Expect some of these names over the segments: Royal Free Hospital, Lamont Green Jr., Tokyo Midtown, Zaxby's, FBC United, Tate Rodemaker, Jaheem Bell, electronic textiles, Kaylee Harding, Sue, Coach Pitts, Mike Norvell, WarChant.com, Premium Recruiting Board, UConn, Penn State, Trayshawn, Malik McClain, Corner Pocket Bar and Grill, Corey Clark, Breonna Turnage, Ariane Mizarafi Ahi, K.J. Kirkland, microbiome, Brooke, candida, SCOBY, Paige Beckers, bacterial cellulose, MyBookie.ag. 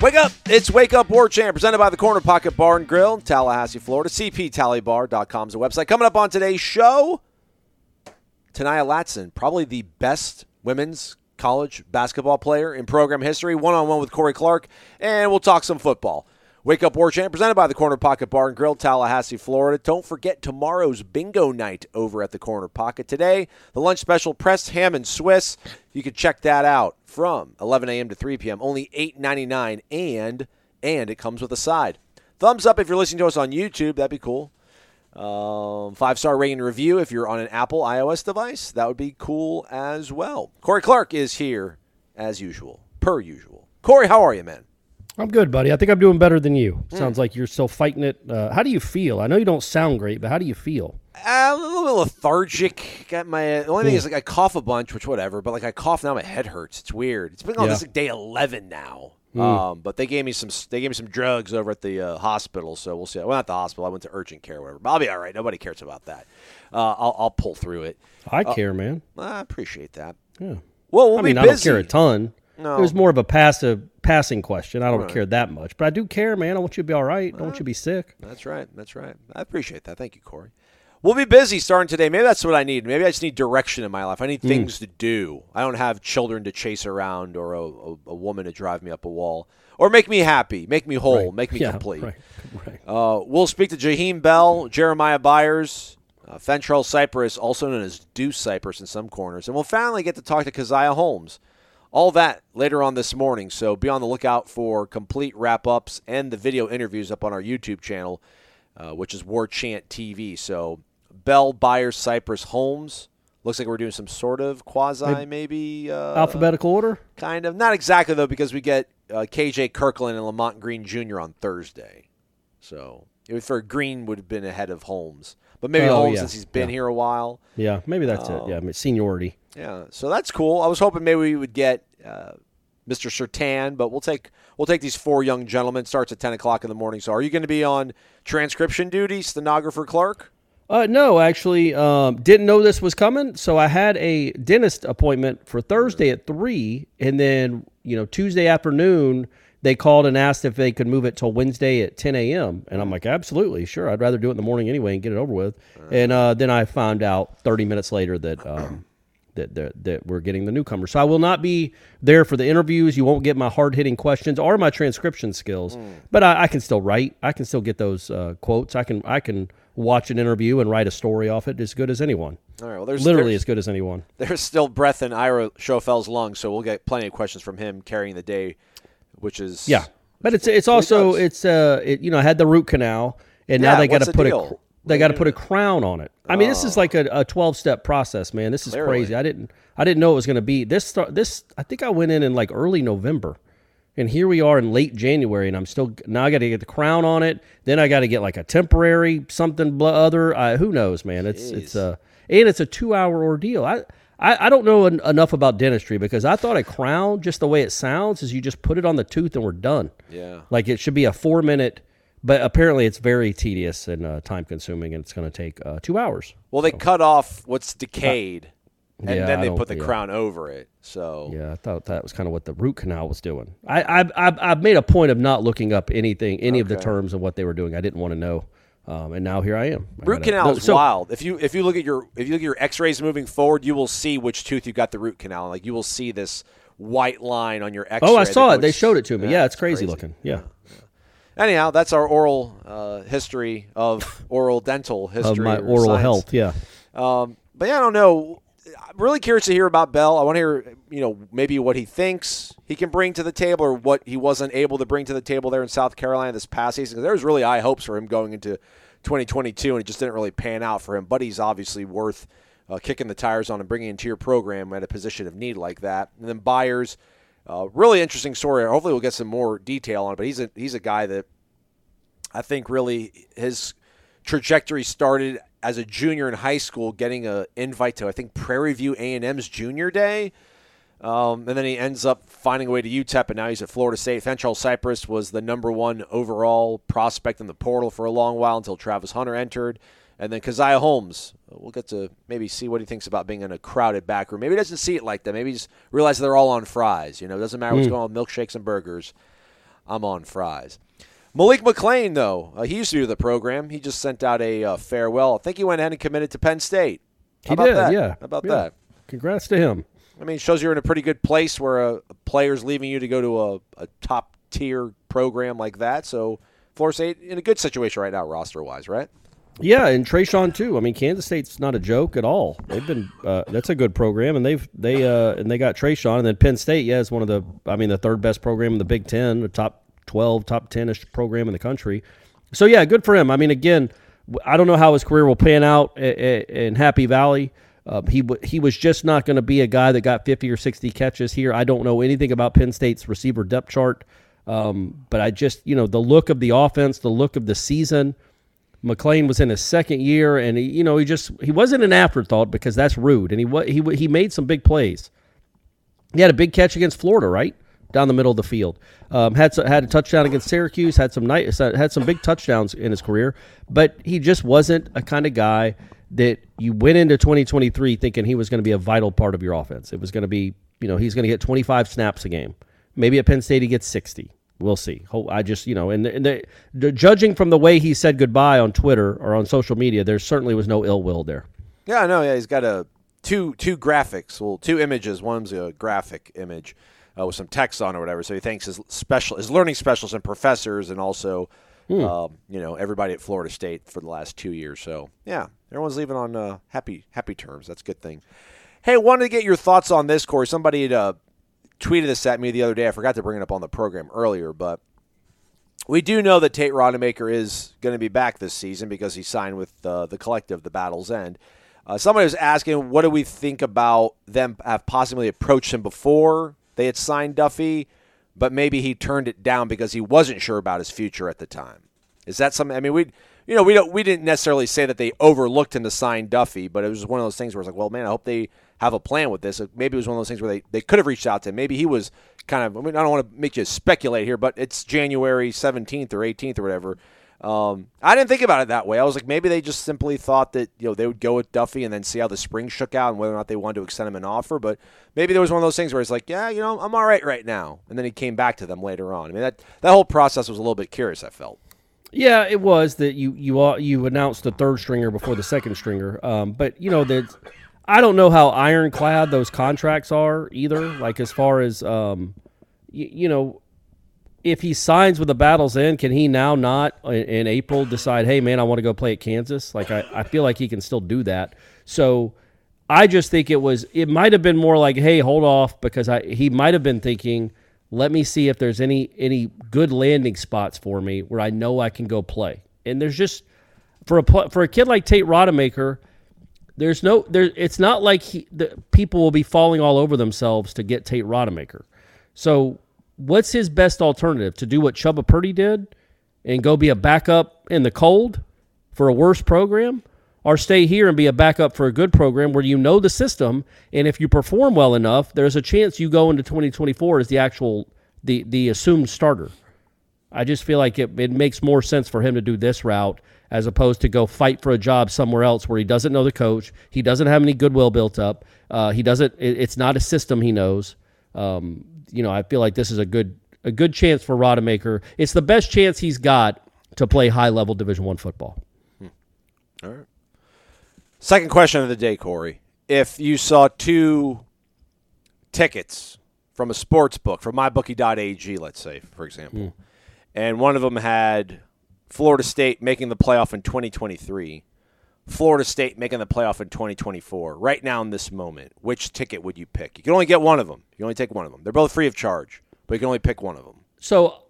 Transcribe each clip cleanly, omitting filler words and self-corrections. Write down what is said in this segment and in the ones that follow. Wake up! It's Wake Up War Chant, presented by the Corner Pocket Bar and Grill in Tallahassee, Florida. CPTallyBar.com is the website. Coming up on today's show, Tanaya Latson, probably the best women's college basketball player in program history, one-on-one with Corey Clark, and we'll talk some football. Wake Up War Chant, presented by the Corner Pocket Bar and Grill, Tallahassee, Florida. Don't forget tomorrow's bingo night over at the Corner Pocket. Today, the lunch special, pressed ham and Swiss. You can check that out from 11 a.m. to 3 p.m., only $8.99, and it comes with a side. Thumbs up if you're listening to us on YouTube. That'd be cool. Five-star rating and review if you're on an Apple iOS device. That would be cool as well. Corey Clark is here as usual, per usual. Corey, how are you, man? I'm good, buddy. I think I'm doing better than you. Sounds like you're still fighting it. How do you feel? I know you don't sound great, but how do you feel? I'm a little lethargic. Got my the only thing is like I cough a bunch, which whatever. But like I cough now, my head hurts. It's weird. It's been on this like day 11 now. But they gave me some drugs over at the hospital, so we'll see. Well, not the hospital. I went to urgent care, or whatever. But I'll be all right. Nobody cares about that. I'll pull through it. I care, man. I appreciate that. Yeah. Well, we'll be busy. I don't care a ton. No. It was more of a passing question. I don't care that much. But I do care, man. I want you to be all right. I don't want you to be sick. That's right. I appreciate that. Thank you, Corey. We'll be busy starting today. Maybe that's what I need. Maybe I just need direction in my life. I need things to do. I don't have children to chase around or a woman to drive me up a wall. Or make me happy, make me whole, make me complete. Right. We'll speak to Jaheem Bell, Jeremiah Byers, Fentrell Cypress, also known as Deuce Cypress in some corners. And we'll finally get to talk to Keziah Holmes. All that later on this morning, so be on the lookout for complete wrap-ups and the video interviews up on our YouTube channel, which is War Chant TV. So Bell, Byers, Cypress, Holmes. Looks like we're doing some sort of quasi, maybe. Alphabetical order? Kind of. Not exactly, though, because we get K.J. Kirkland and Lamont Green Jr. on Thursday. So Green would have been ahead of Holmes. But maybe Holmes, since he's been here a while. Yeah, maybe that's it. Yeah, seniority. Yeah, so that's cool. I was hoping maybe we would get Mr. Sertan, but we'll take these four young gentlemen. Starts at 10 o'clock in the morning. So are you going to be on transcription duty, stenographer Clark? No, actually, didn't know this was coming. So I had a dentist appointment for Thursday at 3, and then Tuesday afternoon they called and asked if they could move it till Wednesday at 10 a.m. And I'm like, absolutely, sure. I'd rather do it in the morning anyway and get it over with. And then I found out 30 minutes later that. That we're getting the newcomer. So I will not be there for the interviews. You won't get my hard-hitting questions or my transcription skills, but I can still write. I can still get those quotes. I can watch an interview and write a story off it as good as anyone. All right, well, there's as good as anyone. There's still breath in Ira Schofel's lungs, so we'll get plenty of questions from him carrying the day, which is But it's also I had the root canal, and now they got to put it. They got to put a crown on it. I mean, this is like a 12-step process, man. This is crazy. I didn't know it was going to be this. I think I went in like early November, and here we are in late January, and I'm still now. I got to get the crown on it. Then I got to get like a temporary something other. Who knows, man? It's a 2-hour ordeal. I don't know enough about dentistry because I thought a crown, just the way it sounds, is you just put it on the tooth and we're done. Yeah, like it should be a 4-minute. But apparently it's very tedious and time-consuming, and it's going to take 2 hours. Well, they cut off what's decayed, and then they put the crown over it. So I thought that was kind of what the root canal was doing. I've made a point of not looking up anything, of the terms of what they were doing. I didn't want to know, and now here I am. Root canal is wild. If you look at your X-rays moving forward, you will see which tooth you got the root canal. Like you will see this white line on your X-ray. Oh, I saw it. They showed it to me. Yeah, it's crazy looking. Yeah. Anyhow, that's our oral history of oral dental history. Of my oral science. Health, yeah. But I don't know. I'm really curious to hear about Bell. I want to hear, maybe what he thinks he can bring to the table or what he wasn't able to bring to the table there in South Carolina this past season. There was really high hopes for him going into 2022, and it just didn't really pan out for him. But he's obviously worth kicking the tires on and bringing into your program at a position of need like that. And then Byers. Really interesting story. Hopefully we'll get some more detail on it, but he's a guy that I think really his trajectory started as a junior in high school, getting an invite to, I think, Prairie View A&M's Junior Day. And then he ends up finding a way to UTEP, and now he's at Florida State. Fentrell Cypress was the number one overall prospect in the portal for a long while until Travis Hunter entered. And then Keziah Holmes, we'll get to maybe see what he thinks about being in a crowded back room. Maybe he doesn't see it like that. Maybe he's realized they're all on fries. You know, it doesn't matter what's going on with milkshakes and burgers. I'm on fries. Malik McClain, though, he used to do the program. He just sent out a farewell. I think he went ahead and committed to Penn State. How about that? Congrats to him. I mean, it shows you're in a pretty good place where a player's leaving you to go to a top-tier program like that. So Florida State in a good situation right now roster-wise, right? Yeah, and Trayshawn too. I mean, Kansas State's not a joke at all. They've been that's a good program, and they got Trayshawn, and then Penn State, is one of the third best program in the Big Ten, the top 12, top 10-ish program in the country. So yeah, good for him. I mean, again, I don't know how his career will pan out in Happy Valley. He was just not going to be a guy that got 50 or 60 catches here. I don't know anything about Penn State's receiver depth chart, but I just the look of the offense, the look of the season. McClain was in his second year, and he wasn't an afterthought because that's rude, and he made some big plays. He had a big catch against Florida, right down the middle of the field. Had a touchdown against Syracuse. Had some big touchdowns in his career, but he just wasn't a kind of guy that you went into 2023 thinking he was going to be a vital part of your offense. It was going to be he's going to get 25 snaps a game. Maybe at Penn State he gets 60. We'll see. I just, and judging from the way he said goodbye on Twitter or on social media, there certainly was no ill will there. Yeah, I know. Yeah, he's got two graphics, well, two images. One's a graphic image with some text on or whatever. So he thanks his learning specialists and professors, and also, everybody at Florida State for the last 2 years. So yeah, everyone's leaving on happy terms. That's a good thing. Hey, wanted to get your thoughts on this, Corey. Somebody had tweeted this at me the other day. I forgot to bring it up on the program earlier, but we do know that Tate Rodemaker is going to be back this season because he signed with the collective, the Battle's End. Somebody was asking, what do we think about them have possibly approached him before they had signed Duffy, but maybe he turned it down because he wasn't sure about his future at the time. Is that something? I mean, we didn't necessarily say that they overlooked him to sign Duffy, but it was one of those things where it's like, well, man, I hope they have a plan with this. Maybe it was one of those things where they could have reached out to him. Maybe he was kind of, I mean, I don't want to make you speculate here, but it's January 17th or 18th or whatever. I didn't think about it that way. I was like, maybe they just simply thought that, they would go with Duffy and then see how the spring shook out and whether or not they wanted to extend him an offer. But maybe there was one of those things where it's like, yeah, I'm all right right now. And then he came back to them later on. I mean, that whole process was a little bit curious, I felt. Yeah, it was that you announced the third stringer before the second stringer. But, that I don't know how ironclad those contracts are either. Like, as far as, if he signs with the Battle's End, can he now not in April decide, hey, man, I want to go play at Kansas? Like, I feel like he can still do that. So I just think it might have been more like, hey, hold off, because he might have been thinking, let me see if there's any good landing spots for me where I know I can go play. And there's just, for a kid like Tate Rodemaker, it's not like people will be falling all over themselves to get Tate Rodemaker. So what's his best alternative? To do what Chubba Purdy did and go be a backup in the cold for a worse program, or stay here and be a backup for a good program where the system, and if you perform well enough, there's a chance you go into 2024 as the actual, the assumed starter. I just feel like it makes more sense for him to do this route as opposed to go fight for a job somewhere else where he doesn't know the coach, he doesn't have any goodwill built up, it's not a system he knows. I feel like this is a good chance for Rodemaker. It's the best chance he's got to play high-level Division I football. All right. Second question of the day, Corey. If you saw two tickets from a sports book, from MyBookie.ag, let's say, for example, and one of them had Florida State making the playoff in 2023, Florida State making the playoff in 2024, right now in this moment, which ticket would you pick? You can only get one of them. You can only take one of them. They're both free of charge, but you can only pick one of them. So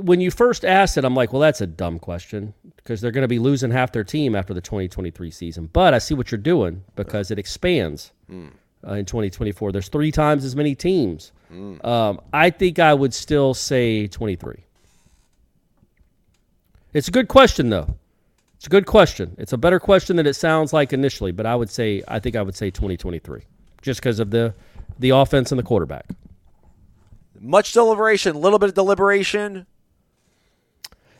when you first asked it, I'm like, well, that's a dumb question because they're going to be losing half their team after the 2023 season. But I see what you're doing because it expands in 2024. There's three times as many teams. I think I would still say 23. It's a good question, though. It's a good question. It's a better question than it sounds like initially, but I would say 2023 just because of the offense and the quarterback. Much deliberation, a little bit of deliberation.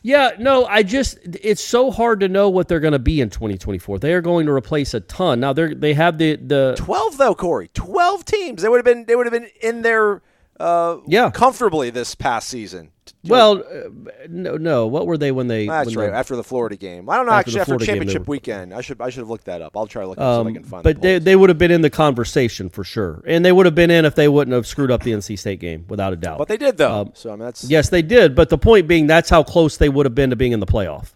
Yeah, no, it's so hard to know what they're going to be in 2024. They are going to replace a ton. Now they have the 12 though, Corey. 12 teams. They would have been in there comfortably this past season. Well, no. What were they when they? That's when right they, after the Florida game. I don't know. After championship weekend, I should have looked that up. I'll try to look so I can find. But they would have been in the conversation for sure, and they would have been in if they wouldn't have screwed up the NC State game without a doubt. But they did though. Yes, they did. But the point being, that's how close they would have been to being in the playoff.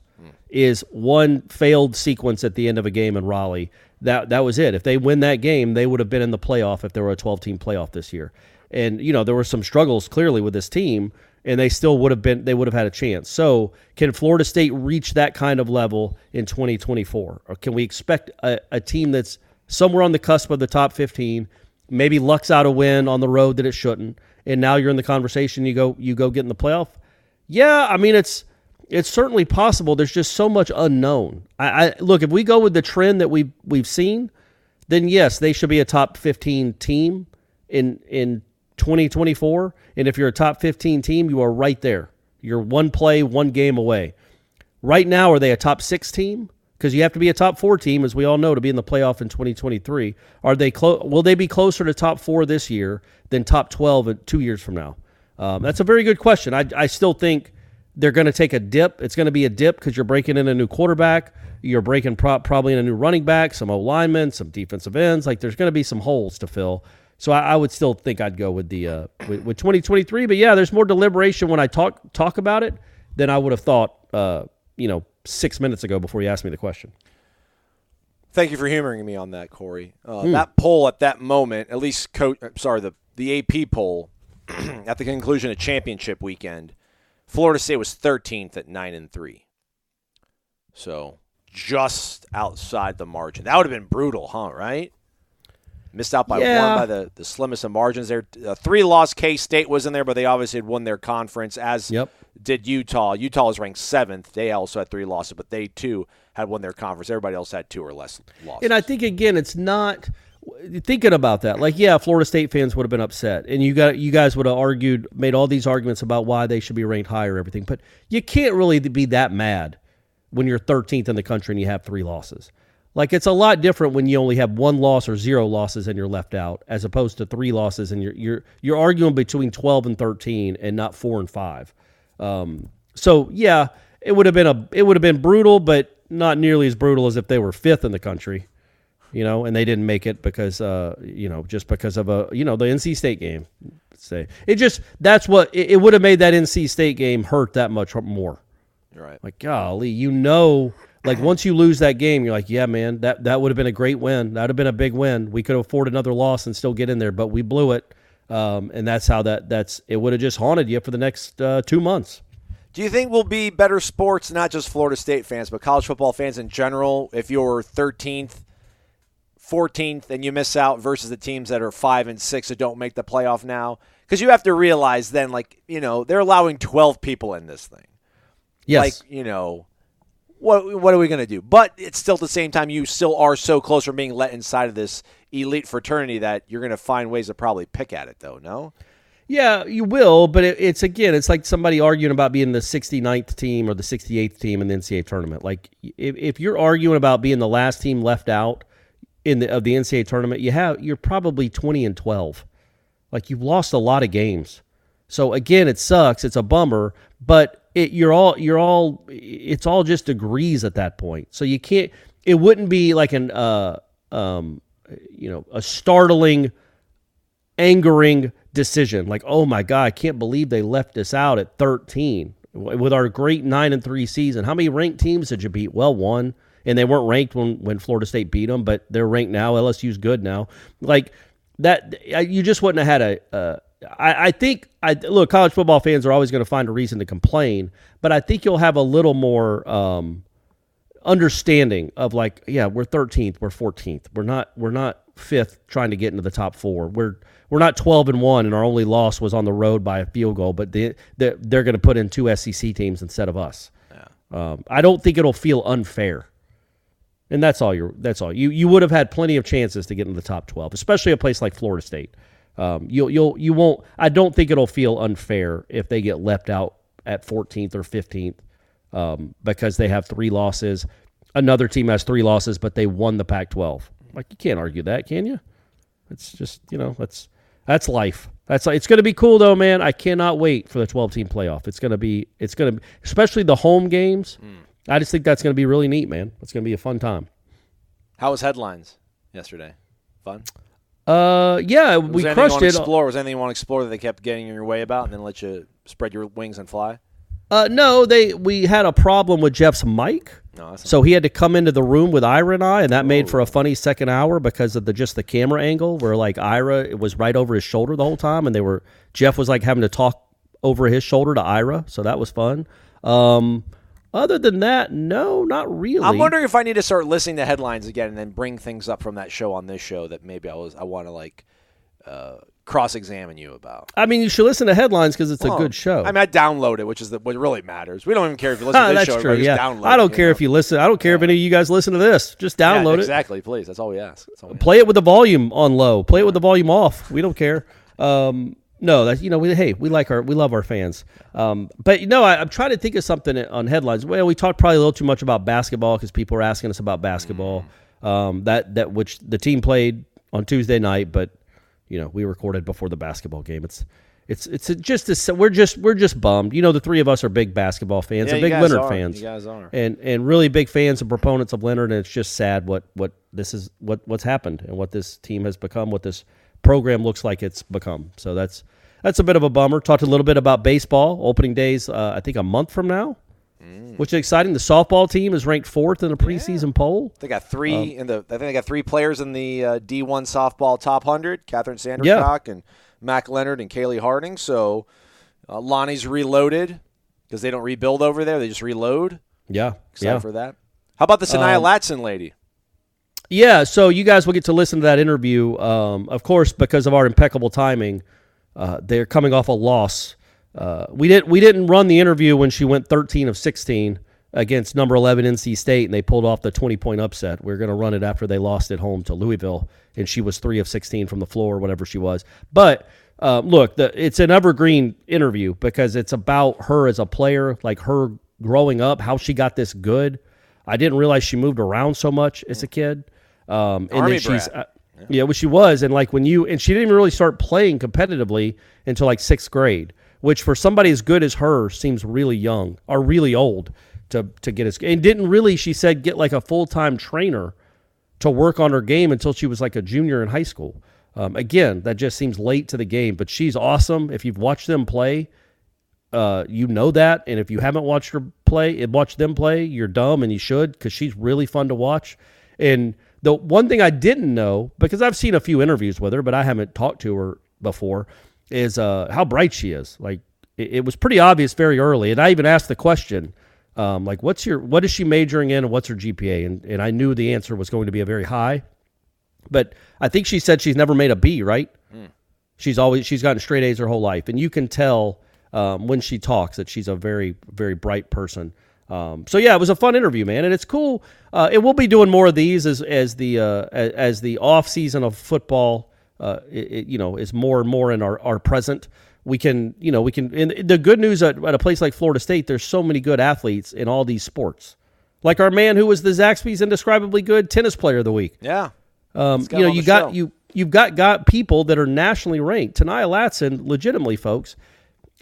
Is one failed sequence at the end of a game in Raleigh. That was it. If they win that game, they would have been in the playoff if there were a 12-team playoff this year. And you know there were some struggles clearly with this team. And they still would have been. They would have had a chance. So, can Florida State reach that kind of level in 2024, or can we expect a team that's somewhere on the cusp of the top 15? Maybe lucks out a win on the road that it shouldn't, and now you're in the conversation. You go get in the playoff. Yeah, I mean it's certainly possible. There's just so much unknown. I look, if we go with the trend that we've seen, then yes, they should be a top 15 team in 2024, and if you're a top 15 team, you are right there. You're one play, one game away. Right now, are they a top 6 team? Because you have to be a top 4 team, as we all know, to be in the playoff in 2023. Are they will they be closer to top 4 this year than top 12 2 years from now? That's a very good question. I still think they're going to take a dip. It's going to be a dip because you're breaking in a new quarterback. You're breaking probably in a new running back, some O-linemen, some defensive ends. Like there's going to be some holes to fill. So I would still think I'd go with the with 2023, but yeah, there's more deliberation when I talk about it than I would have thought, 6 minutes ago before you asked me the question. Thank you for humoring me on that, Corey. That poll at that moment, at least the AP poll at the conclusion of championship weekend, Florida State was 13th at 9-3, so just outside the margin. That would have been brutal, huh? Right. Missed out by one by the slimmest of margins there. 3-loss K-State was in there, but they obviously had won their conference, as did Utah. Utah was ranked 7th. They also had 3 losses, but they, too, had won their conference. Everybody else had 2 or less losses. And I think, again, it's not – thinking about that, like, yeah, Florida State fans would have been upset, and you guys would have argued, made all these arguments about why they should be ranked higher and everything, but you can't really be that mad when you're 13th in the country and you have 3 losses. Like, it's a lot different when you only have 1 loss or 0 losses and you're left out, as opposed to 3 losses and you're arguing between 12 and 13 and not 4 and 5. So yeah, it would have been brutal, but not nearly as brutal as if they were 5th in the country, and they didn't make it because just because of the NC State game. Say it just that's what it would have made that NC State game hurt that much more. You're right. Like golly, Like, once you lose that game, you're like, yeah, man, that would have been a great win. That would have been a big win. We could afford another loss and still get in there, but we blew it. And that's how it would have just haunted you for the next 2 months. Do you think we'll be better sports, not just Florida State fans, but college football fans in general, if you're 13th, 14th, and you miss out versus the teams that are 5 and 6 that don't make the playoff now? Because you have to realize then, they're allowing 12 people in this thing. Yes. What are we going to do? But it's still at the same time, you still are so close from being let inside of this elite fraternity that you're going to find ways to probably pick at it, though, no? Yeah, you will, but it's like somebody arguing about being the 69th team or the 68th team in the NCAA tournament. Like, if you're arguing about being the last team left out of the NCAA tournament, you're probably 20 and 12. Like, you've lost a lot of games. So, again, it sucks. It's a bummer, but it's all just degrees at that point. So you can't, it wouldn't be like an, a startling, angering decision. Like, oh my God, I can't believe they left us out at 13 with our great 9-3 season. How many ranked teams did you beat? Well, 1, and they weren't ranked when Florida State beat them, but they're ranked now. LSU's good now. Like that, you just wouldn't have had I think college football fans are always going to find a reason to complain, but I think you'll have a little more understanding of like, yeah, we're 13th, we're 14th, we're not 5th trying to get into the top 4. We're not 12-1, and our only loss was on the road by a field goal. But they're going to put in 2 SEC teams instead of us. Yeah. I don't think it'll feel unfair. And that's all you're, that's all you would have had plenty of chances to get in the top 12, especially a place like Florida State. You won't, I don't think it'll feel unfair if they get left out at 14th or 15th, because they have three losses. Another team has three losses, but they won the Pac-12. Like, you can't argue that, can you? It's just, you know, that's life. That's, it's going to be cool though, man. I cannot wait for the 12-team playoff. It's going to be, especially the home games. I just think that's going to be really neat, man. It's going to be a fun time. How was headlines yesterday? Fun? Yeah, we crushed it. Was there anything you want to explore that they kept getting in your way about and then let you spread your wings and fly? No, we had a problem with Jeff's mic. No, so he had to come into the room with Ira and I, and that made for a funny second hour because of the camera angle where, like, Ira was right over his shoulder the whole time, and Jeff was, like, having to talk over his shoulder to Ira, so that was fun. Other than that, no, not really. I'm wondering if I need to start listening to headlines again and then bring things up from that show on this show that maybe I want to, like, cross-examine you about. I mean, you should listen to headlines because it's a good show. I mean, I download it, which is what really matters. We don't even care if you listen to this show. True, yeah. Just download I don't care if you listen. I don't care if any of you guys listen to this. Just download it. Exactly, please. That's all we ask. Play it with the volume on low. Play it with the volume off. We don't care. No, that's, you know, we love our fans. But, you know, I'm trying to think of something on headlines. Well, we talked probably a little too much about basketball because people were asking us about basketball, which the team played on Tuesday night, but, you know, we recorded before the basketball game. We're just bummed. You know, the three of us are big basketball fans and big Leonard fans. You guys are. And really big fans and proponents of Leonard, and it's just sad what's happened and what this team has become, what this program looks like it's become. So that's a bit of a bummer. Talked a little bit about baseball. Opening days, I think a month from now, which is exciting. The softball team is ranked 4th in a preseason poll. They got three I think they got three players in the D1 softball top 100: Catherine Sandercock and Mac Leonard and Kaylee Harding. So Lonnie's reloaded because they don't rebuild over there; they just reload. Yeah, excited for that. How about the Saniya Latson lady? Yeah, so you guys will get to listen to that interview. Of course, because of our impeccable timing, they're coming off a loss. We didn't run the interview when she went 13 of 16 against number 11 NC State, and they pulled off the 20-point upset. We're going to run it after they lost at home to Louisville, and she was 3 of 16 from the floor, whatever she was. But look, it's an evergreen interview because it's about her as a player, like her growing up, how she got this good. I didn't realize she moved around so much as a kid. And Army brat. Well, she was. And like and she didn't even really start playing competitively until like 6th grade, which for somebody as good as her seems really young or really old to get and didn't really, she said, get like a full-time trainer to work on her game until she was like a junior in high school. Again, that just seems late to the game, but she's awesome. If you've watched them play, you know that. And if you haven't watched her play, you're dumb, and you should, because she's really fun to watch. And the one thing I didn't know, because I've seen a few interviews with her, but I haven't talked to her before, is how bright she is. Like, it was pretty obvious very early. And I even asked the question, like, what is she majoring in and what's her GPA? And I knew the answer was going to be a very high. But I think she said she's never made a B, right? She's gotten straight A's her whole life. And you can tell when she talks that she's a very, very bright person. So yeah, it was a fun interview, man, and it's cool. And we'll be doing more of these as the off season of football, is more and more in our present. We can. And the good news at a place like Florida State, there's so many good athletes in all these sports. Like our man who was the Zaxby's indescribably good tennis player of the week. Yeah. You've got people that are nationally ranked. Tanaya Latson, legitimately, folks.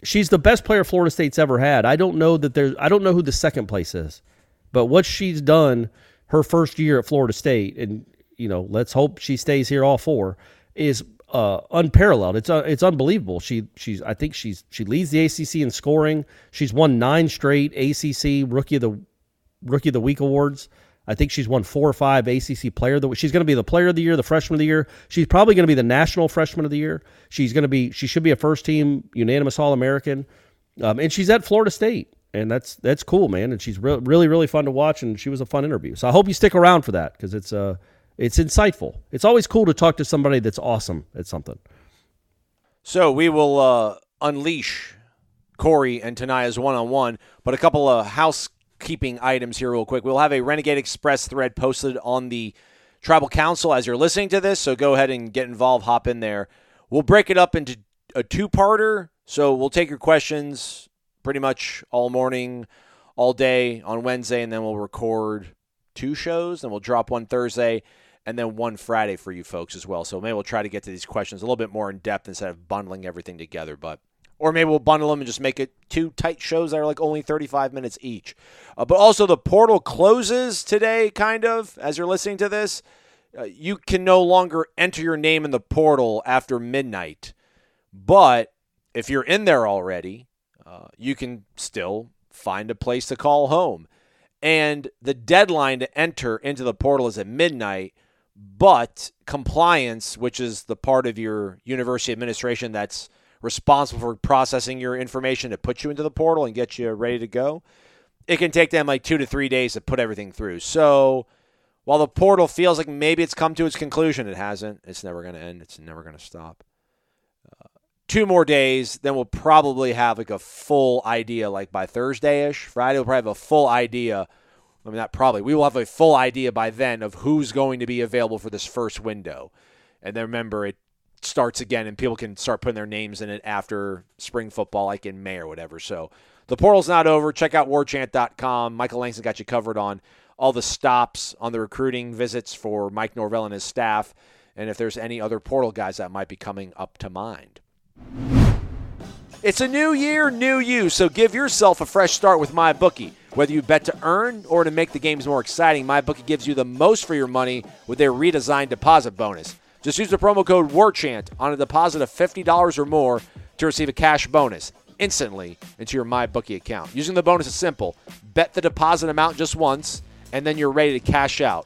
She's the best player Florida State's ever had. I don't know who the second place is, but what she's done her first year at Florida State, and let's hope she stays here all four, is unparalleled. It's unbelievable. She leads the ACC in scoring. She's won 9 straight ACC Rookie of the Week awards. I think she's won 4 or 5 ACC player of the week. She's going to be the player of the year, the freshman of the year. She's probably going to be the national freshman of the year. She should be a first-team unanimous All-American. And she's at Florida State, and that's cool, man. And she's really, really fun to watch, and she was a fun interview. So I hope you stick around for that because it's insightful. It's always cool to talk to somebody that's awesome at something. So we will unleash Corey and Tanaya's one-on-one, but a couple of housekeeping housekeeping items here real quick. We'll have a Renegade Express thread posted on the Tribal Council as you're listening to this, so go ahead and get involved, hop in there. We'll break it up into a two-parter, so we'll take your questions pretty much all morning, all day on Wednesday, and then we'll record two shows, and we'll drop one Thursday and then one Friday for you folks as well. So maybe we'll try to get to these questions a little bit more in depth instead of bundling everything together, but or maybe we'll bundle them and just make it two tight shows that are like only 35 minutes each. But also the portal closes today, kind of, as you're listening to this. You can no longer enter your name in the portal after midnight. But if you're in there already, you can still find a place to call home. And the deadline to enter into the portal is at midnight. But compliance, which is the part of your university administration that's responsible for processing your information to put you into the portal and get you ready to go, it can take them like 2 to 3 days to put everything through. So while the portal feels like maybe it's come to its conclusion, it hasn't. It's never going to end. It's never going to stop. Two more days, then we'll probably have like a full idea, like by Thursday-ish. Friday, we'll probably have a full idea. I mean, not probably. We will have a full idea by then of who's going to be available for this first window. And then remember, it starts again, and people can start putting their names in it after spring football, like in May or whatever. So the portal's not over. Check out WarChant.com. Michael Langston got you covered on all the stops on the recruiting visits for Mike Norvell and his staff, and if there's any other portal guys that might be coming up to mind. It's a new year, new you, so give yourself a fresh start with MyBookie. Whether you bet to earn or to make the games more exciting, MyBookie gives you the most for your money with their redesigned deposit bonus. Just use the promo code WARCHANT on a deposit of $50 or more to receive a cash bonus instantly into your MyBookie account. Using the bonus is simple. Bet the deposit amount just once, and then you're ready to cash out.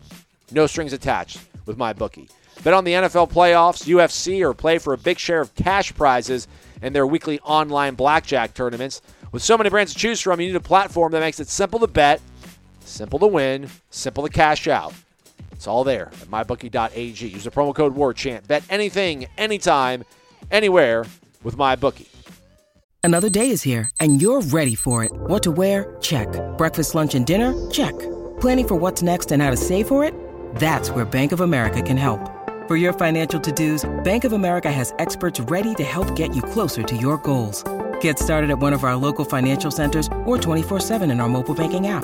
No strings attached with MyBookie. Bet on the NFL playoffs, UFC, or play for a big share of cash prizes in their weekly online blackjack tournaments. With so many brands to choose from, you need a platform that makes it simple to bet, simple to win, simple to cash out. It's all there at MyBookie.ag. Use the promo code WARCHANT. Bet anything, anytime, anywhere with MyBookie. Another day is here, and you're ready for it. What to wear? Check. Breakfast, lunch, and dinner? Check. Planning for what's next and how to save for it? That's where Bank of America can help. For your financial to-dos, Bank of America has experts ready to help get you closer to your goals. Get started at one of our local financial centers or 24/7 in our mobile banking app.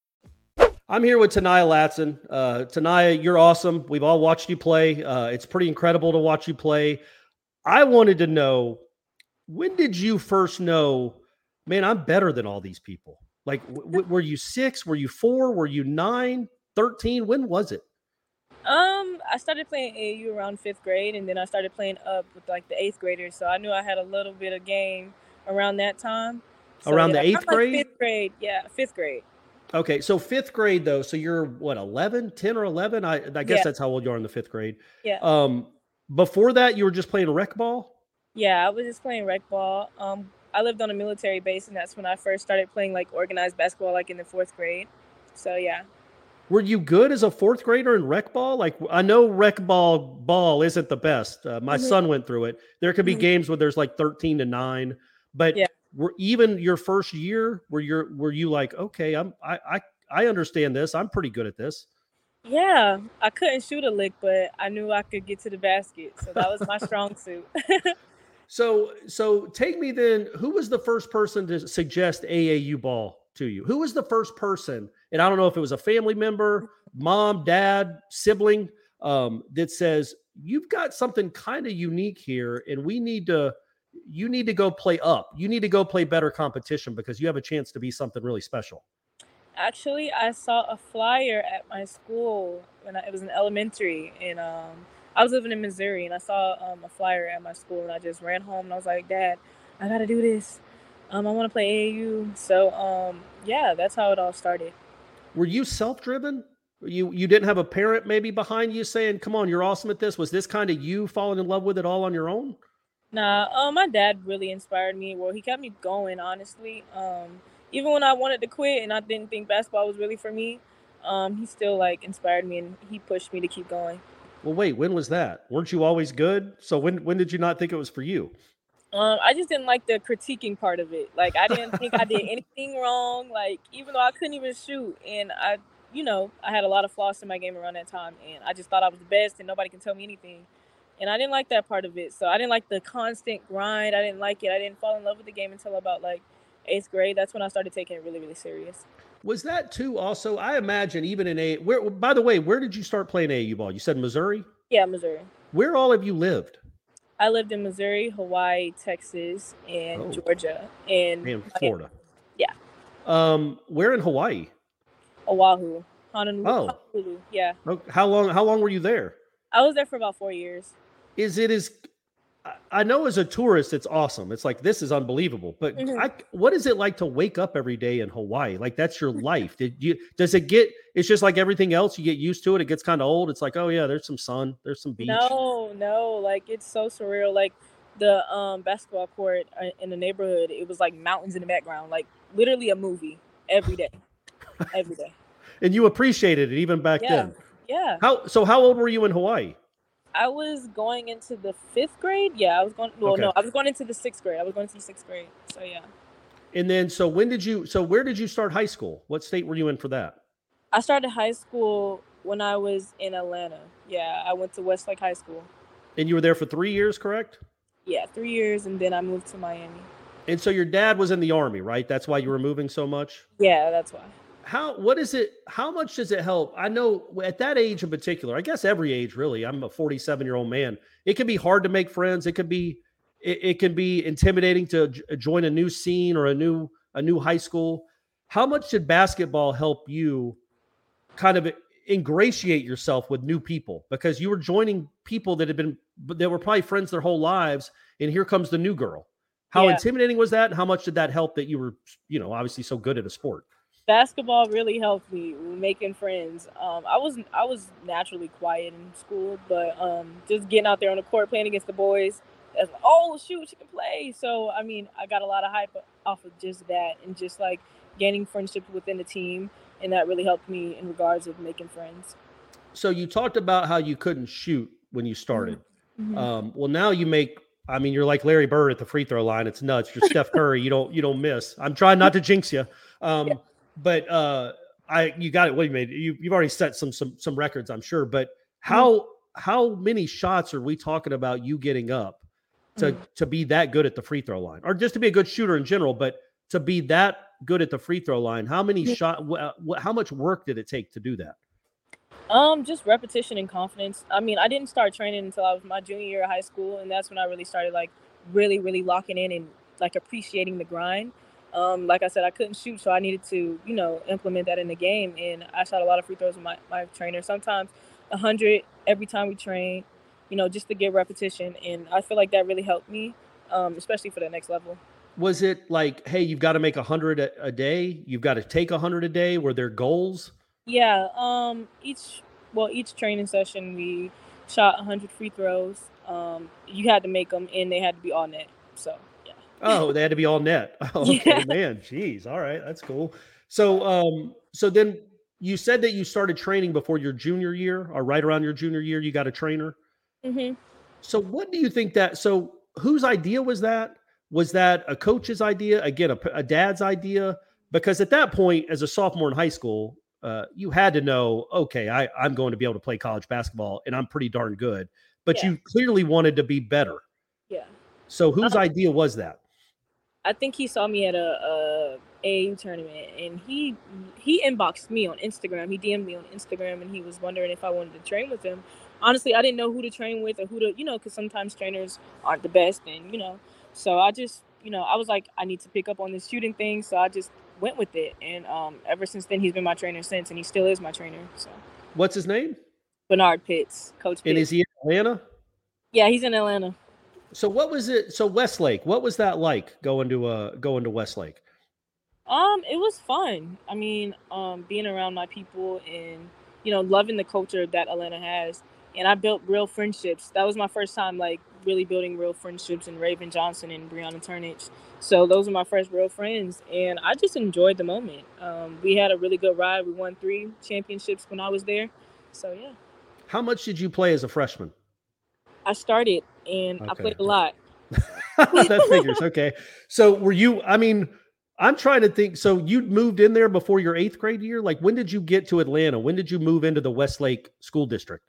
I'm here with Tanaya Latson. Tanaya, you're awesome. We've all watched you play. It's pretty incredible to watch you play. I wanted to know, when did you first know, man, I'm better than all these people? Like, were you 6? Were you 4? Were you 9, 13? When was it? I started playing AAU around 5th grade, and then I started playing up with like the 8th graders. So I knew I had a little bit of game around that time. So, around the 8th grade? 5th grade. Yeah, 5th grade. Okay, so 5th grade, though, so you're, what, 11, 10 or 11? I guess that's how old you are in the 5th grade. Yeah. Before that, you were just playing rec ball? Yeah, I was just playing rec ball. I lived on a military base, and that's when I first started playing, like, organized basketball, like, in the 4th grade. So, yeah. Were you good as a 4th grader in rec ball? Like, I know rec ball isn't the best. My son went through it. There could be games where there's, like, 13 to 9, but yeah. Were even your first year were you like, okay, I understand this. I'm pretty good at this. Yeah. I couldn't shoot a lick, but I knew I could get to the basket. So that was my strong suit. So take me then, who was the first person to suggest AAU ball to you? Who was the first person? And I don't know if it was a family member, mom, dad, sibling, that says, you've got something kind of unique here and you need to go play up. You need to go play better competition because you have a chance to be something really special. Actually, I saw a flyer at my school when it was in elementary, and I was living in Missouri, and I saw a flyer at my school, and I just ran home, and I was like, Dad, I gotta do this. I want to play AAU. So, yeah, that's how it all started. Were you self-driven? You didn't have a parent maybe behind you saying, come on, you're awesome at this? Was this kind of you falling in love with it all on your own? Nah, my dad really inspired me. Well, he kept me going, honestly. Even when I wanted to quit and I didn't think basketball was really for me, he still, inspired me, and he pushed me to keep going. Well, wait, when was that? Weren't you always good? So when did you not think it was for you? I just didn't like the critiquing part of it. I didn't think I did anything wrong, even though I couldn't even shoot. And I had a lot of flaws in my game around that time, and I just thought I was the best and nobody can tell me anything. And I didn't like that part of it. So I didn't like the constant grind. I didn't like it. I didn't fall in love with the game until about 8th grade. That's when I started taking it really, really serious. Was that too also, I imagine even in AAU, by the way, where did you start playing AAU ball? You said Missouri? Yeah, Missouri. Where all have you lived? I lived in Missouri, Hawaii, Texas, and Georgia. And Florida. Yeah. Where in Hawaii? Oahu. Honolulu. Oh. Honolulu, yeah. How long were you there? I was there for about 4 years. I know as a tourist, it's awesome. It's this is unbelievable. But what is it like to wake up every day in Hawaii? That's your life. It's just like everything else. You get used to it. It gets kind of old. It's like, oh yeah, there's some sun. There's some beach. No. It's so surreal. The basketball court in the neighborhood, it was mountains in the background. Literally a movie every day. Every day. And you appreciated it even back then. Yeah. How old were you in Hawaii? I was going into the 5th grade. Yeah, I was going into the 6th grade. So, yeah. And then, where did you start high school? What state were you in for that? I started high school when I was in Atlanta. Yeah, I went to Westlake High School. And you were there for 3 years, correct? Yeah, 3 years, and then I moved to Miami. And so your dad was in the Army, right? That's why you were moving so much? Yeah, that's why. How much does it help? I know at that age in particular, I guess every age really, I'm a 47-year-old man. It can be hard to make friends. It can be intimidating to join a new scene or a new high school. How much did basketball help you kind of ingratiate yourself with new people? Because you were joining people that were probably friends their whole lives. And here comes the new girl. How intimidating was that? And how much did that help that you were, obviously so good at a sport? Basketball really helped me making friends. I was naturally quiet in school, but just getting out there on the court playing against the boys, she can play. So I got a lot of hype off of just that, and just gaining friendships within the team, and that really helped me in regards of making friends. So you talked about how you couldn't shoot when you started. Mm-hmm. Well, now you make. You're like Larry Bird at the free throw line. It's nuts. You're Steph Curry. You don't miss. I'm trying not to jinx you. Yeah. But you got it. What you made? You've already set some records, I'm sure. But how many shots are we talking about you getting up to be that good at the free throw line, or just to be a good shooter in general? But to be that good at the free throw line, how many how much work did it take to do that? Just repetition and confidence. I didn't start training until I was my junior year of high school, and that's when I really started really, really locking in and appreciating the grind. Like I said, I couldn't shoot, so I needed to, implement that in the game. And I shot a lot of free throws with my trainer, sometimes 100 every time we trained, just to get repetition. And I feel like that really helped me, especially for the next level. Was it hey, you've got to make 100 a day. You've got to take 100 a day. Were there goals? Yeah. Each training session, we shot 100 free throws. You had to make them, and they had to be all net. So. Oh, they had to be all net. Oh, okay, yeah. Man. Geez. All right. That's cool. So, then you said that you started training before your junior year, or right around your junior year, you got a trainer. Mm-hmm. So what do you think so whose idea was that? Was that a coach's idea? Again, a dad's idea? Because at that point, as a sophomore in high school, you had to know, okay, I'm going to be able to play college basketball, and I'm pretty darn good, but you clearly wanted to be better. Yeah. So whose idea was that? I think he saw me at a tournament, and he inboxed me on Instagram. He DM'd me on Instagram, and he was wondering if I wanted to train with him. Honestly, I didn't know who to train with or who to, because sometimes trainers aren't the best, and so I just, I was like, I need to pick up on this shooting thing. So I just went with it. And ever since then, he's been my trainer since, and he still is my trainer. So, what's his name? Bernard Pitts, Coach Pitts. And is he in Atlanta? Yeah, he's in Atlanta. So what was it? So Westlake, what was that like going to Westlake? It was fun. I mean, being around my people and, you know, loving the culture that Atlanta has. And I built real friendships. That was my first time, like, really building real friendships in Raven Johnson and Breonna Turnage. So those were my first real friends. And I just enjoyed the moment. We had a really good ride. We won 3 championships when I was there. So, yeah. How much did you play as a freshman? I started, and okay. I played a lot. That figures. Okay. So were you – I mean, I'm trying to think. So you moved in there before your 8th grade year? Like, when did you get to Atlanta? When did you move into the Westlake School District?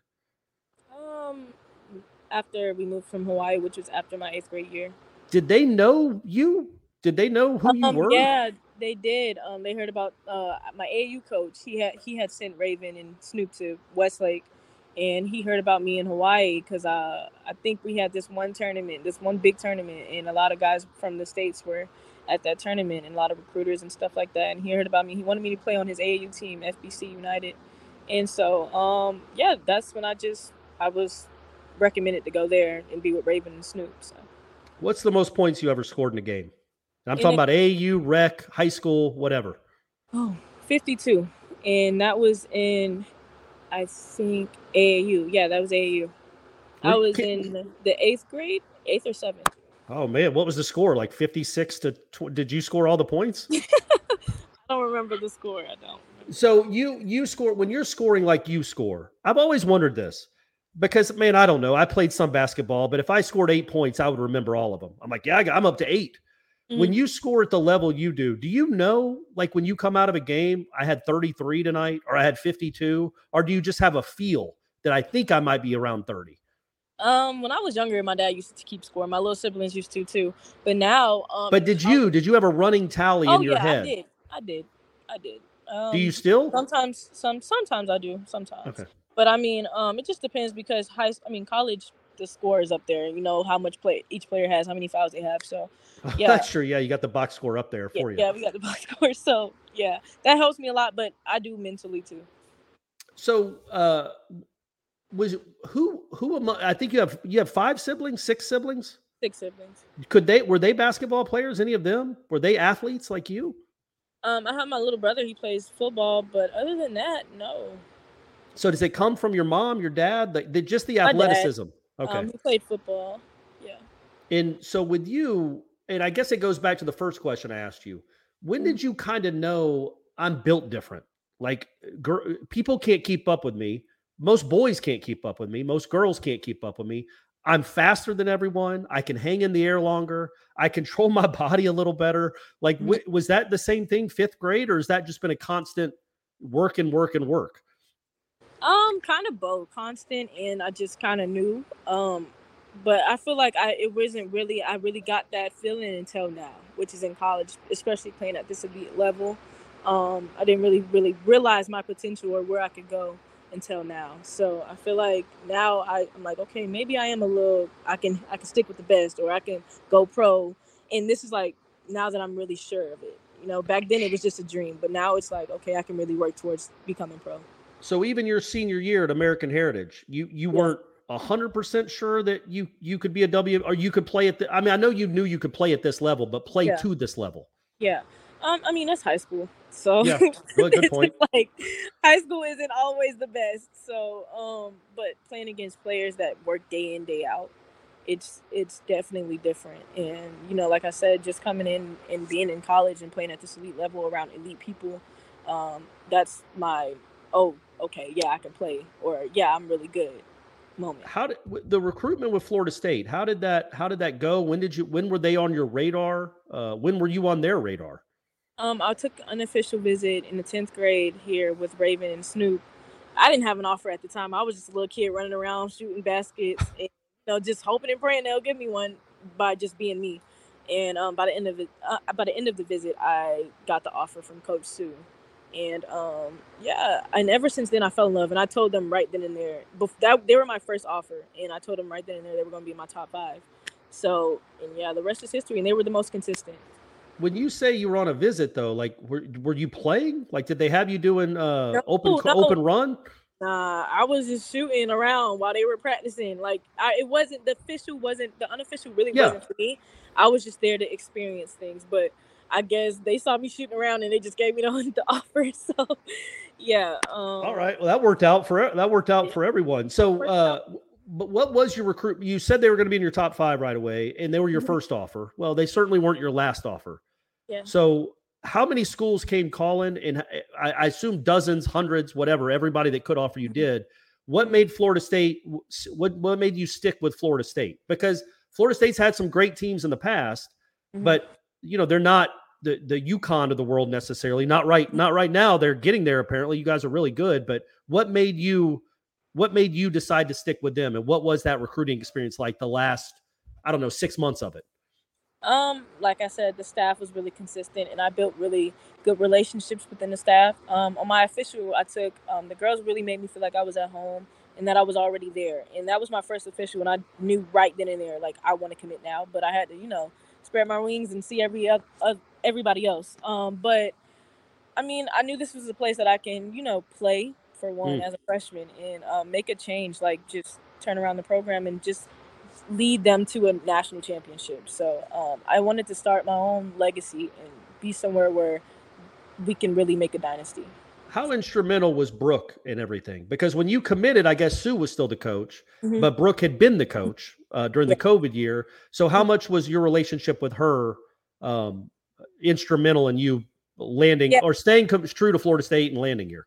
After we moved from Hawaii, which was after my 8th grade year. Did they know you? Did they know who you were? Yeah, they did. They heard about my AU coach. He had sent Raven and Snoop to Westlake, and he heard about me in Hawaii because I think we had this one big tournament, and a lot of guys from the States were at that tournament, and a lot of recruiters and stuff like that. And he heard about me. He wanted me to play on his AU team, FBC United. And so, yeah, that's when I was recommended to go there and be with Raven and Snoop. So, what's the most points you ever scored in a game? And I'm talking about AU, rec, high school, whatever. Oh, 52. And that was in, I think, AAU. Yeah, that was AAU. I was in the 8th grade, 8th or 7th. Oh, man. What was the score? Like 56 to – did you score all the points? I don't remember the score. I don't. So you score – when you're scoring like you score, I've always wondered this. Because, man, I don't know. I played some basketball, but if I scored 8 points, I would remember all of them. I'm like, yeah, I'm up to 8. Mm-hmm. When you score at the level you do you know, like when you come out of a game, I had 33 tonight or I had 52? Or do you just have a feel that I think I might be around 30? When I was younger, my dad used to keep score. My little siblings used to, too. But now – But did you have a running tally in your head? I did. Do you still? Sometimes I do. Sometimes. Okay. But I mean, it just depends because college, the score is up there. You know how much play each player has, how many fouls they have. So, yeah, that's true. Yeah, you got the box score up there for you. Yeah, we got the box score. So, yeah, that helps me a lot. But I do mentally too. So, I think you have 5 siblings, 6 siblings? 6 siblings. Were they basketball players? Any of them? Were they athletes like you? I have my little brother. He plays football, but other than that, no. So does it come from your mom, your dad, just the athleticism? My dad. Okay. He played football. Yeah. And so with you, and I guess it goes back to the first question I asked you. When did you kind of know I'm built different? Like people can't keep up with me. Most boys can't keep up with me. Most girls can't keep up with me. I'm faster than everyone. I can hang in the air longer. I control my body a little better. Like, was that the same thing 5th grade, or has that just been a constant work and work and work? Kind of both, constant, and I just kind of knew. But I feel like I really got that feeling until now, which is in college, especially playing at this elite level. I didn't really realize my potential or where I could go until now. So I feel like now I'm like, okay, maybe I am I can stick with the best, or I can go pro. And this is like, now that I'm really sure of it, you know, back then it was just a dream, but now it's like, okay, I can really work towards becoming pro. So even your senior year at American Heritage, you weren't 100% sure that you could be a W, or you could play at the, I mean, I know you knew you could play at this level, but play to this level. Yeah. I mean, that's high school. So yeah. Really good point. Like, high school isn't always the best. So, but playing against players that work day in, day out, it's definitely different. And, you know, like I said, just coming in and being in college and playing at this elite level around elite people, that's my, oh, okay, yeah, I can play, or yeah, I'm really good moment. How did the recruitment with Florida State, how did that go? When were they on your radar? When were you on their radar? I took an unofficial visit in the 10th grade here with Raven and Snoop. I didn't have an offer at the time. I was just a little kid running around, shooting baskets, and, you know, just hoping and praying they'll give me one by just being me. And by the end of the visit, I got the offer from Coach Sue. And, yeah, and ever since then I fell in love, and I told them right then and there, they were my first offer, and I told them right then and there they were going to be my top 5. So, and yeah, the rest is history, and they were the most consistent. When you say you were on a visit, though, like were you playing? Like, did they have you doing open run? I was just shooting around while they were practicing. Like, the unofficial really wasn't for me. I was just there to experience things. But I guess they saw me shooting around and they just gave me the offer. So, yeah. All right. Well, that worked out for everyone. So, but what was your recruit? You said they were going to be in your top 5 right away, and they were your first offer. Well, they certainly weren't your last offer. Yeah. So, how many schools came calling? And I assume dozens, hundreds, whatever, everybody that could offer you did. What made Florida State, what made you stick with Florida State? Because Florida State's had some great teams in the past, but they're not the UConn of the world necessarily. Not right now. They're getting there. Apparently you guys are really good, but what made you decide to stick with them? And what was that recruiting experience like the last, 6 months of it? Like I said, the staff was really consistent, and I built really good relationships within the staff. On my official, I took the girls really made me feel like I was at home and that I was already there. And that was my first official, and I knew right then and there, like, I want to commit now. But I had to, spread my wings and see everybody else. But, I knew this was a place that I can, play for one as a freshman and make a change, like just turn around the program and just lead them to a national championship. So I wanted to start my own legacy and be somewhere where we can really make a dynasty. How instrumental was Brooke in everything? Because when you committed, I guess Sue was still the coach, but Brooke had been the coach during the COVID year. So how much was your relationship with her instrumental in you landing or staying true to Florida State and landing here?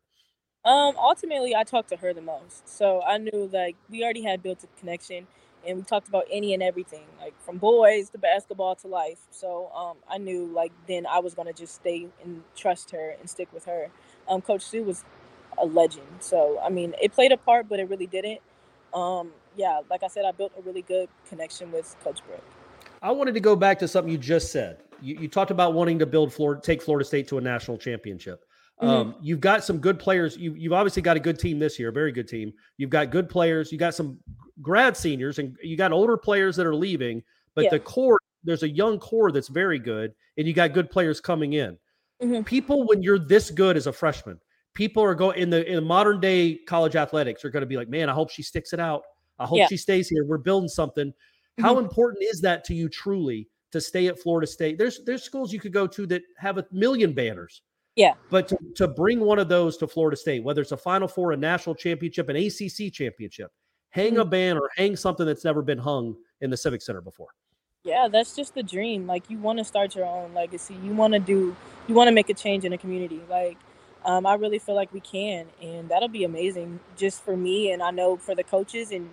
Ultimately, I talked to her the most. So I knew like we already had built a connection. And we talked about any and everything, like from boys to basketball to life. So I knew like then I was going to just stay and trust her and stick with her. Coach Sue was a legend. So, it played a part, but it really didn't. Like I said, I built a really good connection with Coach Brooke. I wanted to go back to something you just said. You talked about wanting to take Florida State to a national championship. You've got some good players. You've obviously got a good team this year, a very good team. You've got good players. You got some grad seniors and you got older players that are leaving, but the core, there's a young core that's very good and you got good players coming in. People, when you're this good as a freshman, people are going in the modern day college athletics are going to be like, man, I hope she sticks it out. I hope she stays here. We're building something. How important is that to you truly to stay at Florida State? There's schools you could go to that have 1 million banners. Yeah. But to bring one of those to Florida State, whether it's a Final Four, a national championship, an ACC championship, hang a banner, hang something that's never been hung in the Civic Center before. Yeah, that's just the dream. Like, you want to start your own legacy. You want to make a change in a community. Like, I really feel like we can, and that'll be amazing just for me. And I know for the coaches and,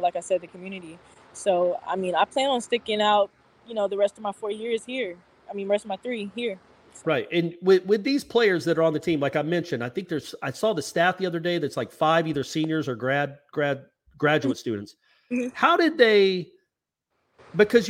like I said, the community. So, I plan on sticking out, the rest of my 4 years here. Rest of my 3 here. Right. And with these players that are on the team, like I mentioned, I think I saw the stat the other day that's like 5 either seniors or graduate students. How did they, because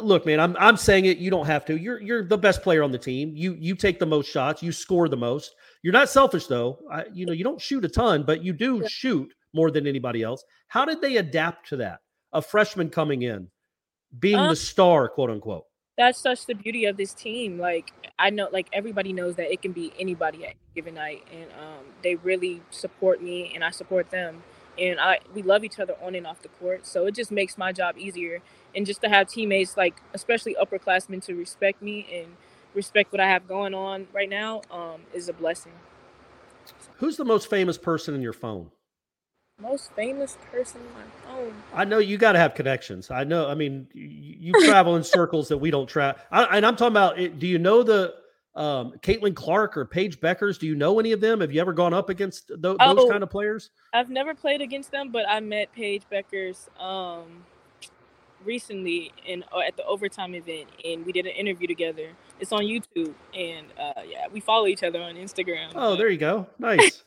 look, man, I'm saying it. You don't have to, you're the best player on the team. You take the most shots, you score the most. You're not selfish though. You don't shoot a ton, but you do shoot more than anybody else. How did they adapt to that? A freshman coming in, being the star, quote unquote. That's such the beauty of this team. Like, I know, like, everybody knows that it can be anybody at any given night. And they really support me and I support them. And we love each other on and off the court. So it just makes my job easier. And just to have teammates, like, especially upperclassmen, to respect me and respect what I have going on right now is a blessing. Who's the most famous person in your phone? Most famous person on my phone. I know you got to have connections. I know. You travel in circles that we don't travel. And I'm talking about, do you know the Caitlin Clark or Paige Beckers? Do you know any of them? Have you ever gone up against those kind of players? I've never played against them, but I met Paige Beckers recently at the overtime event, and we did an interview together. It's on YouTube, and we follow each other on Instagram. Oh, there you go. Nice.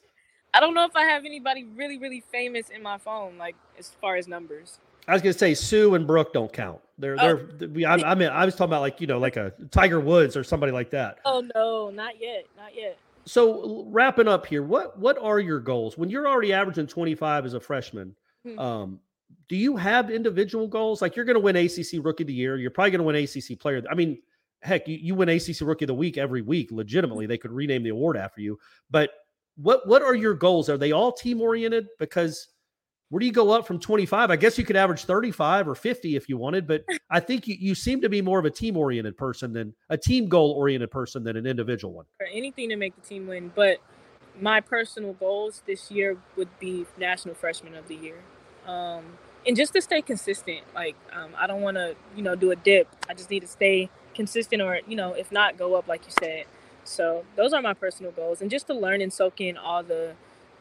I don't know if I have anybody really, really famous in my phone, like as far as numbers. I was gonna say Sue and Brooke don't count. I was talking about like a Tiger Woods or somebody like that. Oh no, not yet. So wrapping up here, what are your goals when you're already averaging 25 as a freshman? Do you have individual goals? Like, you're gonna win ACC Rookie of the Year. You're probably gonna win ACC Player. heck, you win ACC Rookie of the Week every week. Legitimately, they could rename the award after you. But what are your goals? Are they all team-oriented? Because where do you go up from 25? I guess you could average 35 or 50 if you wanted, but I think you seem to be more of a team-oriented person than a team goal-oriented person than an individual one. For anything to make the team win, but my personal goals this year would be National Freshman of the Year. And just to stay consistent, I don't want to, do a dip. I just need to stay consistent or, if not, go up like you said. So those are my personal goals. And just to learn and soak in all the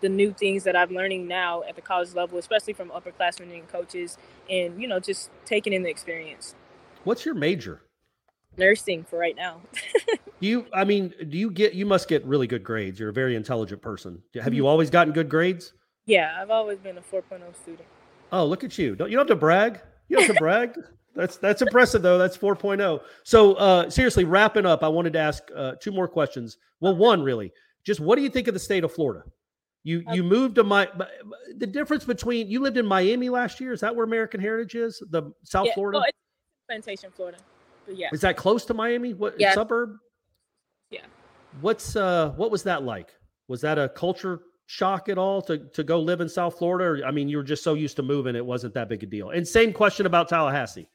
new things that I'm learning now at the college level, especially from upperclassmen and coaches and, just taking in the experience. What's your major? Nursing for right now. You must get really good grades. You're a very intelligent person. Have you always gotten good grades? Yeah, I've always been a 4.0 student. Oh, look at you. You don't have to brag. You don't have to brag. That's impressive, though. That's 4.0. So seriously, wrapping up, I wanted to ask two more questions. Well, one, really, just what do you think of the state of Florida? You moved to the difference between you lived in Miami last year. Is that where American Heritage is? The South Florida? Well, it's Plantation, Florida. But yeah. Is that close to Miami? What suburb? Yeah. What was that like? Was that a culture shock at all to go live in South Florida? Or, you were just so used to moving, it wasn't that big a deal. And same question about Tallahassee.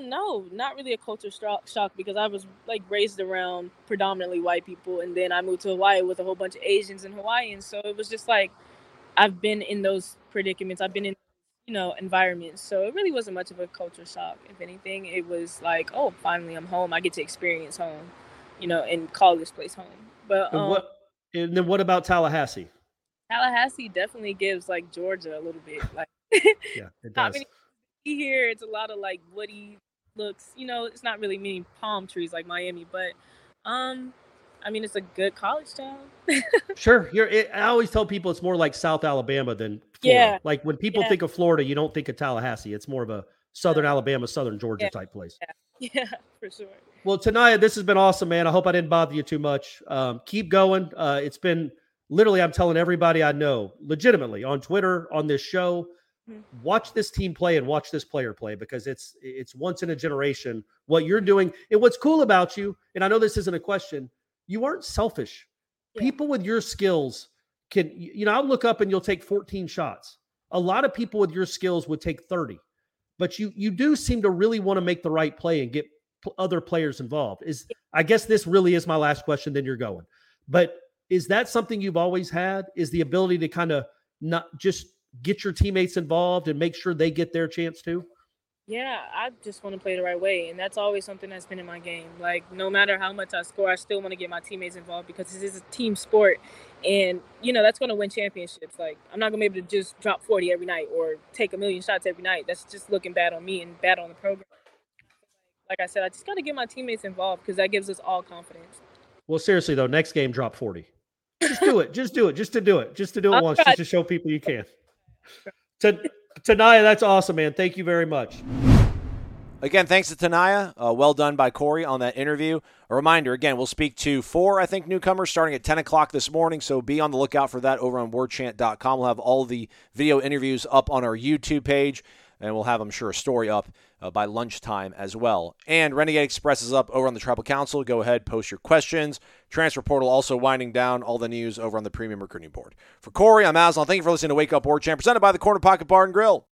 No, not really a culture shock because I was raised around predominantly white people, and then I moved to Hawaii with a whole bunch of Asians and Hawaiians. So it was just I've been in those predicaments. I've been in environments. So it really wasn't much of a culture shock. If anything, it was oh, finally I'm home. I get to experience home, and call this place home. But And then what about Tallahassee? Tallahassee definitely gives Georgia a little bit. Yeah, it does. Here it's a lot of woody looks. It's not really many palm trees like Miami, but it's a good college town. Sure. I always tell people it's more like South Alabama than Florida. Yeah. When people think of Florida, you don't think of Tallahassee. It's more of a Southern Alabama, Southern Georgia type place. Yeah, for sure. Well, Tanaya, this has been awesome, man. I hope I didn't bother you too much. Keep going. It's been literally, I'm telling everybody I know, legitimately, on Twitter, on this show, watch this team play and watch this player play because it's once in a generation what you're doing. And what's cool about you, and I know this isn't a question, you aren't selfish. Yeah. People with your skills can, I'll look up and you'll take 14 shots. A lot of people with your skills would take 30, but you do seem to really want to make the right play and get other players involved. I guess this really is my last question, then you're going. But is that something you've always had? Is the ability to kind of not just get your teammates involved and make sure they get their chance too? Yeah, I just want to play the right way. And that's always something that's been in my game. No matter how much I score, I still want to get my teammates involved because this is a team sport. And, that's going to win championships. I'm not going to be able to just drop 40 every night or take 1,000,000 shots every night. That's just looking bad on me and bad on the program. Like I said, I just got to get my teammates involved because that gives us all confidence. Well, seriously, though, next game, drop 40. Just do it. Just do it. Just to do it. Just to do it once. Just to show people you can. Tanaya, that's awesome, man. Thank you very much. Again, thanks to Tanaya. Well done by Corey on that interview. A reminder, again, we'll speak to 4, I think, newcomers starting at 10 o'clock this morning, so be on the lookout for that over on WarChant.com. We'll have all the video interviews up on our YouTube page, and we'll have, I'm sure, a story up by lunchtime as well. And Renegade Express is up over on the Tribal Council. Go ahead, post your questions. Transfer Portal also winding down, all the news over on the Premium Recruiting Board. For Corey, I'm Aslan. Thank you for listening to Wake Up War Chant, presented by the Corner Pocket Bar and Grill.